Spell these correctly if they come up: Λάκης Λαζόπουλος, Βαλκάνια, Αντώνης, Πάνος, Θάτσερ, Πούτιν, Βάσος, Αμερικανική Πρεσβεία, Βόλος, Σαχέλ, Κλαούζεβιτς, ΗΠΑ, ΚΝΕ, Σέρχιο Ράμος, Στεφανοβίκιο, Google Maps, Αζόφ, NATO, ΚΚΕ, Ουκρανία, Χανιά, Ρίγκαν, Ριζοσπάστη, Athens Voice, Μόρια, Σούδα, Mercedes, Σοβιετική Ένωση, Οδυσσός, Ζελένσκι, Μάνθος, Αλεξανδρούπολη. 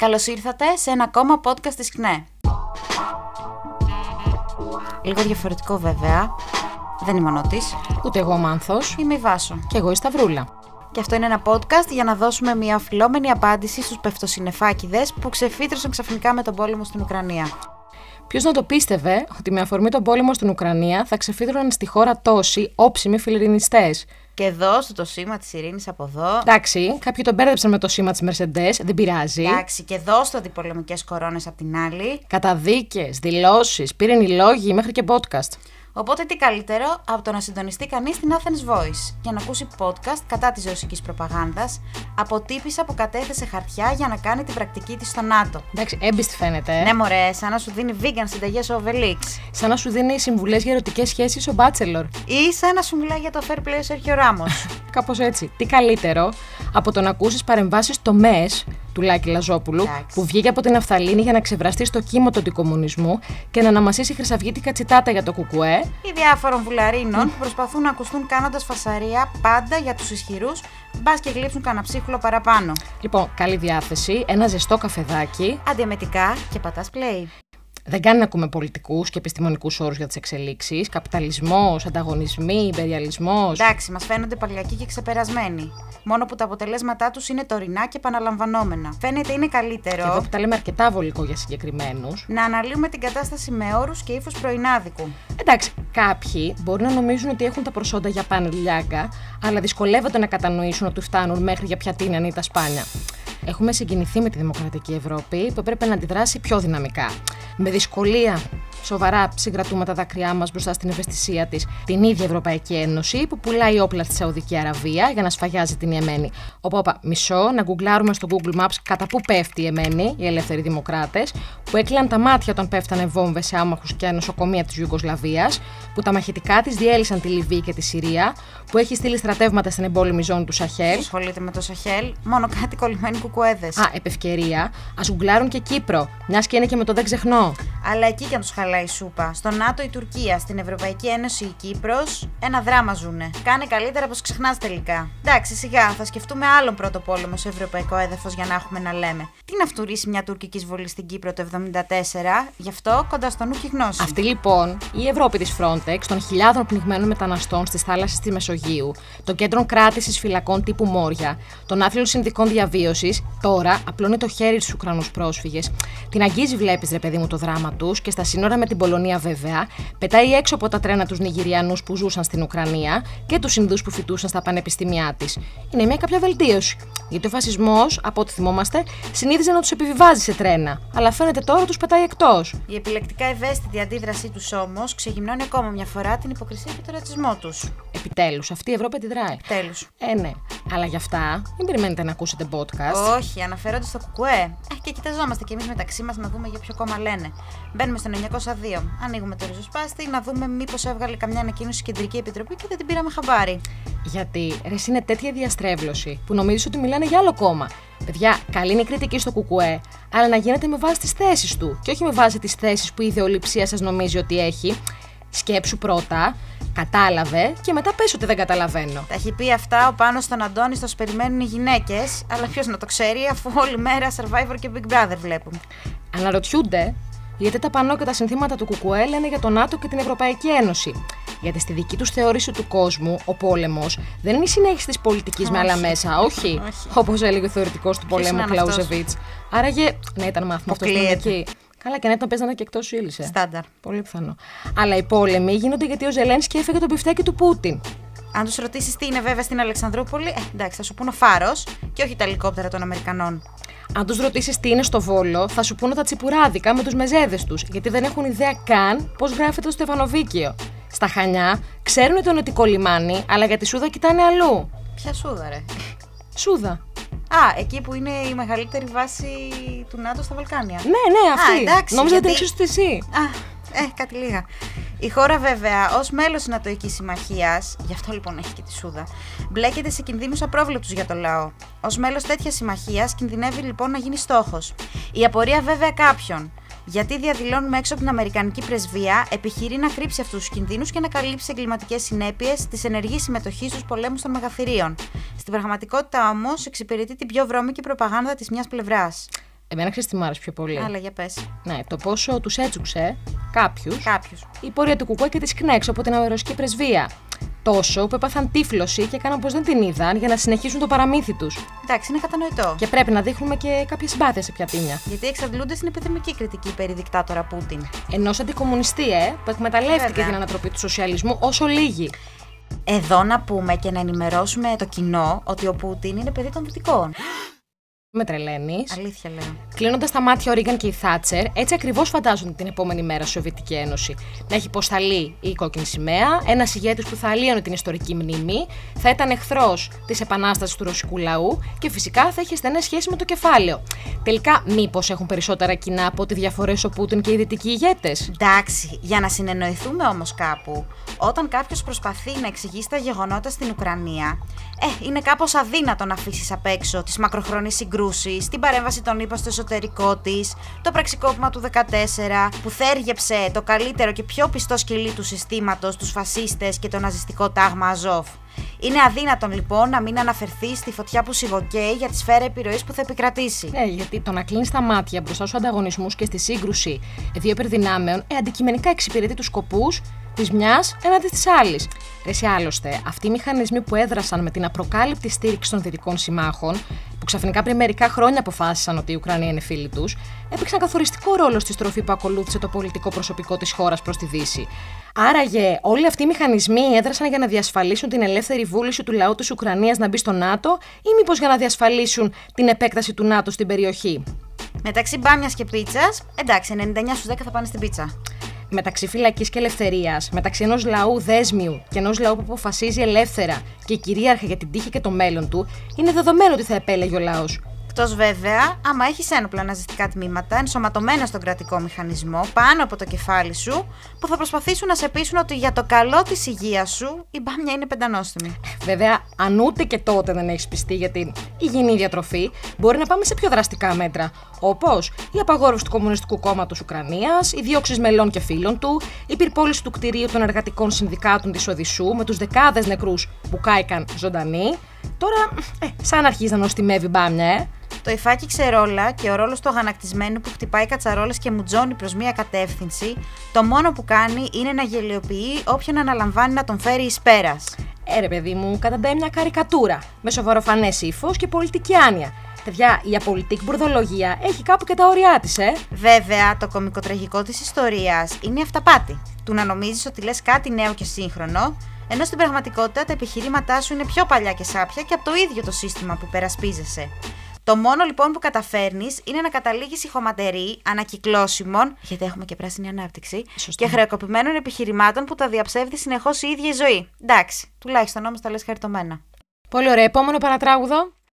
Καλώς ήρθατε σε ένα ακόμα podcast της ΚΝΕ. Λίγο διαφορετικό βέβαια. Δεν είμαι ο Νότης. Ούτε εγώ ο Μάνθος. Είμαι η Βάσο. Και εγώ η Σταυρούλα. Και αυτό είναι ένα podcast για να δώσουμε μια οφειλόμενη απάντηση στους πεφτοσυννεφάκηδες που ξεφύτρωσαν ξαφνικά με τον πόλεμο στην Ουκρανία. Ποιος να το πίστευε ότι με αφορμή τον πόλεμο στην Ουκρανία θα ξεφύτρωναν στη χώρα τόσοι όψιμοι φιλιρινιστές. Και δώστε το σήμα της ειρήνης από εδώ. Εντάξει, κάποιοι τον μπέρδεψαν με το σήμα της Mercedes, δεν πειράζει. Εντάξει, και δώστε αντιπολεμικές κορώνες από την άλλη. Καταδίκες, δηλώσεις, πύρινοι λόγοι, μέχρι και podcast. Οπότε τι καλύτερο από το να συντονιστεί κανείς στην Athens Voice για να ακούσει podcast κατά της ρωσικής προπαγάνδας από τύπισσα που κατέθεσε χαρτιά για να κάνει την πρακτική της στο NATO. Εντάξει, έμπιστη φαίνεται. Ναι, μωρέ, σαν να σου δίνει vegan συνταγές ο Obelix. Σαν να σου δίνει συμβουλές για ερωτικές σχέσεις ο Bachelor. Ή σαν να σου μιλάει για το fair play ο Σέρχιο Ράμος. Κάπως έτσι. Τι καλύτερο από το να ακούσεις παρεμβάσεις στο ΜΕΣ του Λάκη Λαζόπουλου, που βγήκε από την Αφθαλήνη για να ξεβραστεί στο κύμα του αντικομμουνισμού και να αναμασίσει χρυσαυγίτικα τσιτάτα για το ΚΚΕ. Ή διάφορων βουλαρίνων που προσπαθούν να ακουστούν κάνοντας φασαρία πάντα για τους ισχυρούς, μπας και γλύψουν κανένα ψίχουλο παραπάνω. Λοιπόν, καλή διάθεση, ένα ζεστό καφεδάκι. Αντιαμετικά και πατάς play. Δεν κάνει να ακούμε πολιτικούς και επιστημονικούς όρους για τις εξελίξεις. Καπιταλισμός, ανταγωνισμοί, υπεριαλισμός. Εντάξει, μας φαίνονται παλιακοί και ξεπερασμένοι. Μόνο που τα αποτελέσματά τους είναι τωρινά και επαναλαμβανόμενα. Φαίνεται είναι καλύτερο. Και εδώ που τα λέμε αρκετά βολικό για συγκεκριμένους. Να αναλύουμε την κατάσταση με όρους και ύφους πρωινάδικου. Εντάξει, κάποιοι μπορεί να νομίζουν ότι έχουν τα προσόντα για πάνελ λιάγκα, αλλά δυσκολεύονται να κατανοήσουν ότι φτάνουν μέχρι για ποια τίναν ή τα σπάνια. Έχουμε συγκινηθεί με τη δημοκρατική Ευρώπη που έπρεπε να αντιδράσει πιο δυναμικά. Με δυσκολία, σοβαρά συγκρατούμε τα δάκρυά μας μπροστά στην ευαισθησία της, την ίδια Ευρωπαϊκή Ένωση που πουλάει όπλα στη Σαουδική Αραβία για να σφαγιάζει την Ιεμένη. Οπόπα, μισό να γκουγκλάρουμε στο Google Maps κατά πού πέφτει η Ιεμένη, οι ελεύθεροι δημοκράτες, που έκλειναν τα μάτια όταν πέφτανε βόμβες σε άμαχους και νοσοκομεία της Ιουγκοσλαβίας, που τα μαχητικά της διέλυσαν τη Λιβύη και τη Συρία, που έχει στείλει στρατεύματα στην εμπόλεμη ζώνη του Σαχέλ. Ασχολείται με το Σαχέλ, μόνο κάτι κολλημένοι κουκουέδες. Α, επ' ευκαιρία, ας γκουγκλάρουν και Κύπρο, μιας και είναι και με το δεν ξεχνώ. Αλλά εκεί και να τους χαλάει η σούπα. Στο ΝΑΤΟ η Τουρκία, στην Ευρωπαϊκή Ένωση η Κύπρος, ένα δράμα ζουνε. Κάνε καλύτερα πως ξεχνάς τελικά. Εντάξει, σιγά, θα σκεφτούμε άλλον πρώτο πόλεμο σε ευρωπαϊκό έδαφος για να έχουμε να λέμε. Τι να φτουρήσει μια τουρκική εισβολή στην Κύπρο το 1974, γι' αυτό κοντά στο νου και γνώση. Αυτή λοιπόν η Ευρώπη της Frontex, των χιλιάδων πνιγμένων μεταναστών στις θάλασσες της Μεσογείου, των κέντρων κράτησης φυλακών τύπου Μόρια, των άθλιων συνδικών διαβίωσης, τώρα απλώνει το χέρι στους Ουκρανούς πρόσφυγες. Την αγγίζει, βλέπεις ρε παιδί μου το δράμα τους, και στα σύνορα με την Πολωνία βέβαια πετάει έξω από τα τρένα τους Νιγηριανούς που ζούσαν στην Ουκρανία και τους Ινδούς που φοιτούσαν στα πανεπιστήμια της. Είναι μια κάποια βελτίωση. Γιατί ο φασισμός, από ό,τι θυμόμαστε, συνήθιζε να τους επιβιβάζει σε τρένα. Αλλά φαίνεται τώρα τους πετάει εκτός. Η επιλεκτικά ευαίσθητη αντίδρασή τους όμως ξεγυμνώνει ακόμα μια φορά την υποκρισία και τον ρατσισμό τους. Επιτέλους, αυτή η Ευρώπη αντιδράει. Επιτέλους. Ναι. Αλλά γι' αυτά μην περιμένετε να ακούσετε podcast. Όχι, αναφέρονται στο ΚΚΕ. Και κοιταζόμαστε κι εμείς μεταξύ μας να δούμε για ποιο κόμμα λένε. Μπαίνουμε στο 902. Ανοίγουμε το Ριζοσπάστη να δούμε μήπως έβγαλε καμιά ανακοίνωση η Κεντρική Επιτροπή και δεν την πήραμε χαμπάρι. Γιατί ρε, είναι τέτοια διαστρέβλωση που νομίζεις ότι μιλάνε για άλλο κόμμα. Παιδιά, καλή είναι η κριτική στο ΚΚΕ, αλλά να γίνεται με βάση τις θέσεις του και όχι με βάση τις θέσεις που η ιδεολειψία σας νομίζει ότι έχει. Σκέψου πρώτα, κατάλαβε και μετά πες ότι δεν καταλαβαίνω. Τα έχει πει αυτά ο Πάνος στον Αντώνη στο περιμένουν οι γυναίκες, αλλά ποιος να το ξέρει αφού όλη μέρα Survivor και Big Brother βλέπουν. Αναρωτιούνται γιατί τα πανό και τα συνθήματα του ΚΚΕ λένε για τον ΝΑΤΟ και την Ευρωπαϊκή Ένωση. Γιατί στη δική τους θεώρηση του κόσμου, ο πόλεμος δεν είναι η συνέχιση της πολιτικής με άλλα μέσα, όχι. Όπως έλεγε ο θεωρητικός του πολέμου Κλαούζεβιτς. Άραγε, ναι, ήταν μάθημα αυτό στην εκεί. Καλά, και να ήταν παίζανε και εκτός ήλισε. Στάνταρ. Πολύ πιθανό. Αλλά οι πόλεμοι γίνονται γιατί ο Ζελένσκι έφεγε τον πιφτέκι του Πούτιν. Αν τους ρωτήσεις τι είναι βέβαια στην Αλεξανδρούπολη, εντάξει, θα σου πούνε ο φάρος και όχι τα ελικόπτερα των Αμερικανών. Αν τους ρωτήσεις τι είναι στο Βόλο, θα σου πούνε τα τσιπουράδικα με τους μεζέδες τους, γιατί δεν έχουν ιδέα καν πώς γράφεται το Στεφανοβίκιο. Στα Χανιά ξέρουν το νοτικό λιμάνι, αλλά για τη Σούδα κοιτάνε αλλού. Ποια Σούδα, ρε? Σούδα. Α, εκεί που είναι η μεγαλύτερη βάση του ΝΑΤΟ στα Βαλκάνια. Ναι, αυτή. Α, εντάξει. Νόμιζα ότι την ξέρεις εσύ. Κάτι λίγα. Η χώρα βέβαια, ως μέλος της Νατοϊκής Συμμαχίας, γι' αυτό λοιπόν έχει και τη Σούδα, μπλέκεται σε κινδύνους απρόβλεπτους για το λαό. Ως μέλος τέτοιας συμμαχίας κινδυνεύει λοιπόν να γίνει στόχος. Η απορία βέβαια κάποιων. Γιατί διαδηλώνουμε έξω από την Αμερικανική Πρεσβεία, επιχειρεί να κρύψει αυτούς τους κινδύνους και να καλύψει εγκληματικές συνέπειες της ενεργής συμμετοχής στους πολέμους των μεγαθυρίων. Στην πραγματικότητα όμως εξυπηρετεί την πιο βρώμικη προπαγάνδα της μιας πλευράς. Εμένα ξέρεις τι μου άρεσε πιο πολύ. Άλλα, για πες. Ναι, το πόσο τους έτσουξε κάποιους. Η πορεία του ΚΚΕ και της ΚΝΕ από την Αμερικανική Πρεσβεία. Τόσο που έπαθαν τύφλωση και έκαναν πως δεν την είδαν για να συνεχίσουν το παραμύθι τους. Εντάξει, είναι κατανοητό. Και πρέπει να δείχνουμε και κάποια συμπάθεια σε πιατίνια. Γιατί εξαντλούνται στην επιδημική κριτική περί δικτάτορα Πούτιν. Ενός αντικομμουνιστή, που εκμεταλλεύτηκε την ανατροπή του σοσιαλισμού όσο λίγοι. Εδώ να πούμε και να ενημερώσουμε το κοινό ότι ο Πούτιν είναι παιδί των Δυτικών. Με τρελαίνεις. Αλήθεια λέω. Κλείνοντας τα μάτια ο Ρίγκαν και η Θάτσερ, έτσι ακριβώς φαντάζονται την επόμενη μέρα στη Σοβιετική Ένωση. Να έχει υποσταλεί η κόκκινη σημαία, ένας ηγέτης που θα αλλίωνε την ιστορική μνήμη, θα ήταν εχθρός της επανάστασης του ρωσικού λαού και φυσικά θα είχε στενές σχέσεις με το κεφάλαιο. Τελικά, μήπως έχουν περισσότερα κοινά από ό,τι διαφορές ο Πούτιν και οι δυτικοί ηγέτες. Εντάξει, για να συνεννοηθούμε όμως κάπου, όταν κάποιος προσπαθεί να εξηγήσει τα γεγονότα στην Ουκρανία, είναι κάπως αδύνατο να αφήσεις απ' έξω τις μακροχρόνιες συγκρούσεις, την παρέμβαση των ΗΠΑ στο εσωτερικό της, το πραξικόπημα του 14 που θέργεψε το καλύτερο και πιο πιστό σκυλί του συστήματος, τους φασίστες και το ναζιστικό τάγμα Αζόφ. Είναι αδύνατον λοιπόν να μην αναφερθεί στη φωτιά που σιγοκαίει για τη σφαίρα επιρροής που θα επικρατήσει. Ναι, γιατί το να κλείνεις τα μάτια μπροστά στους ανταγωνισμούς και στη σύγκρουση δύο υπερδυνάμεων αντικειμενικά εξυπηρετεί τους σκοπούς της μιας έναντι της άλλης. Εσύ άλλωστε, αυτοί οι μηχανισμοί που έδρασαν με την απροκάλυπτη στήριξη των δυτικών συμμάχων, που ξαφνικά πριν μερικά χρόνια αποφάσισαν ότι η Ουκρανία είναι φίλη τους, έπαιξαν καθοριστικό ρόλο στη στροφή που ακολούθησε το πολιτικό προσωπικό της χώρας προς τη Δύση. Άραγε, όλοι αυτοί οι μηχανισμοί έδρασαν για να διασφαλίσουν την ελεύθερη βούληση του λαού της Ουκρανίας να μπει στο ΝΑΤΟ, ή μήπως για να διασφαλίσουν την επέκταση του ΝΑΤΟ στην περιοχή. Μεταξύ μπάμιας και πίτσας, εντάξει, 99 στους 10 θα πάνε στην πίτσα. Μεταξύ φυλακής και ελευθερίας, μεταξύ ενός λαού δέσμιου και ενός λαού που αποφασίζει ελεύθερα και κυρίαρχα για την τύχη και το μέλλον του, είναι δεδομένο ότι θα επέλεγε ο λαός. Εκτός βέβαια, άμα έχεις ένοπλα ναζιστικά τμήματα ενσωματωμένα στον κρατικό μηχανισμό πάνω από το κεφάλι σου, που θα προσπαθήσουν να σε πείσουν ότι για το καλό της υγείας σου η μπάμια είναι πεντανόστιμη. Βέβαια, αν ούτε και τότε δεν έχεις πιστεί για την υγιεινή διατροφή, μπορεί να πάμε σε πιο δραστικά μέτρα. Όπως η απαγόρευση του Κομμουνιστικού Κόμματος Ουκρανίας, οι διώξεις μελών και φίλων του, η πυρπόληση του κτηρίου των εργατικών συνδικάτων της Οδυσσού με τους δεκάδες νεκρούς που κάηκαν ζωντανοί. Τώρα, σαν αρχίζει να νοστιμεύει μπάμια, Το υφάκι ξερόλα και ο ρόλος του αγανακτισμένου που χτυπάει κατσαρόλες και μουτζώνει προς μία κατεύθυνση, το μόνο που κάνει είναι να γελιοποιεί όποιον αναλαμβάνει να τον φέρει εις πέρας. Ρε παιδί μου, καταντάει μια καρικατούρα, με σοβαροφανές ύφος και πολιτική άνοια. Παιδιά, η απολυτική μπουρδολογία έχει κάπου και τα όρια της, Βέβαια, το κωμικοτραγικό της ιστορίας είναι η αυταπάτη. Του να νομίζεις ότι λες κάτι νέο και σύγχρονο, ενώ στην πραγματικότητα τα επιχειρήματά σου είναι πιο παλιά και σάπια και από το ίδιο το σύστημα που υπερασπίζεσαι. Το μόνο λοιπόν που καταφέρνεις είναι να καταλήγεις ηχοματερή, ανακυκλώσιμων, γιατί έχουμε και πράσινη ανάπτυξη, σωστή, και χρεοκοπημένων επιχειρημάτων που τα διαψεύδει συνεχώς η ίδια η ζωή. Εντάξει, τουλάχιστον όμως τα λες χαριτωμένα. Πολύ ωραία, επόμενο παρατράγουδο.